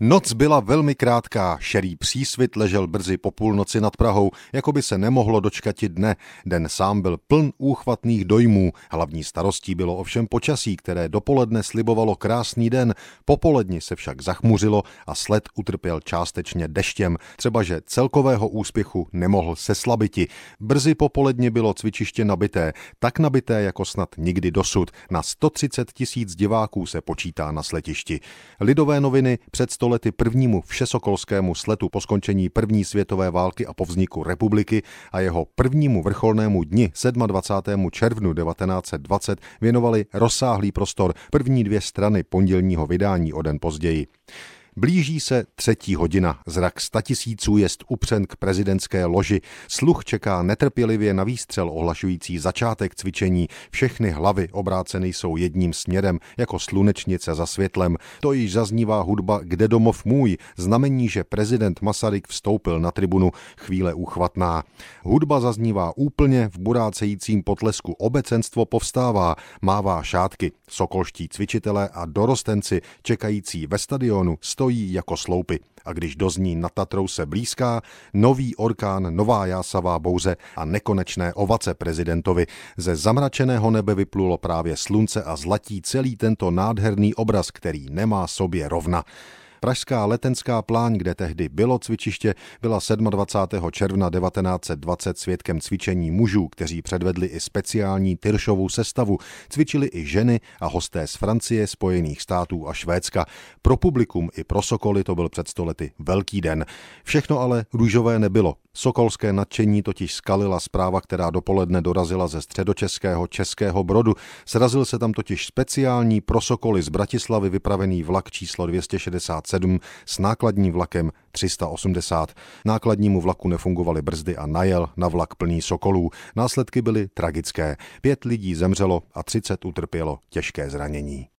Noc byla velmi krátká, šerý přísvit ležel brzy po půlnoci nad Prahou, jako by se nemohlo dočkati dne. Den sám byl pln úchvatných dojmů, hlavní starostí bylo ovšem počasí, které dopoledne slibovalo krásný den, popoledni se však zachmuřilo a sled utrpěl částečně deštěm, třebaže celkového úspěchu nemohl seslabiti. Brzy popoledni bylo cvičiště nabité, tak nabité jako snad nikdy dosud, na 130 000 diváků se počítá na sletišti. Lidové noviny před 100 lety prvnímu všesokolskému sletu po skončení první světové války a po vzniku republiky a jeho prvnímu vrcholnému dni 27. červnu 1920 věnovali rozsáhlý prostor, první dvě strany pondělního vydání o den později. Blíží se 3. hodina, zrak 100 000 jest upřen k prezidentské loži, sluch čeká netrpělivě na výstřel ohlašující začátek cvičení, všechny hlavy obráceny jsou jedním směrem, jako slunečnice za světlem. To již zaznívá hudba Kde domov můj, znamení, že prezident Masaryk vstoupil na tribunu, chvíle úchvatná. Hudba zaznívá úplně, v burácejícím potlesku obecenstvo povstává, mává šátky, sokolští cvičitelé a dorostenci čekající ve stadionu stojí jako sloupy a když dozní nad Tatrou se blízká, nový orkán, nová jásavá bouře a nekonečné ovace prezidentovi. Ze zamračeného nebe vyplulo právě slunce a zlatí celý tento nádherný obraz, který nemá sobě rovna. Pražská letenská plán, kde tehdy bylo cvičiště, byla 27. června 1920 svědkem cvičení mužů, kteří předvedli i speciální tyršovou sestavu. Cvičili i ženy a hosté z Francie, Spojených států a Švédska. Pro publikum i pro sokoly to byl před 100 lety velký den. Všechno ale růžové nebylo. Sokolské nadšení totiž skalila zpráva, která dopoledne dorazila ze středočeského Českého Brodu. Srazil se tam totiž speciální pro sokoly z Bratislavy vypravený vlak číslo 267 s nákladním vlakem 380. Nákladnímu vlaku nefungovaly brzdy a najel na vlak plný sokolů. Následky byly tragické. 5 lidí zemřelo a 30 utrpělo těžké zranění.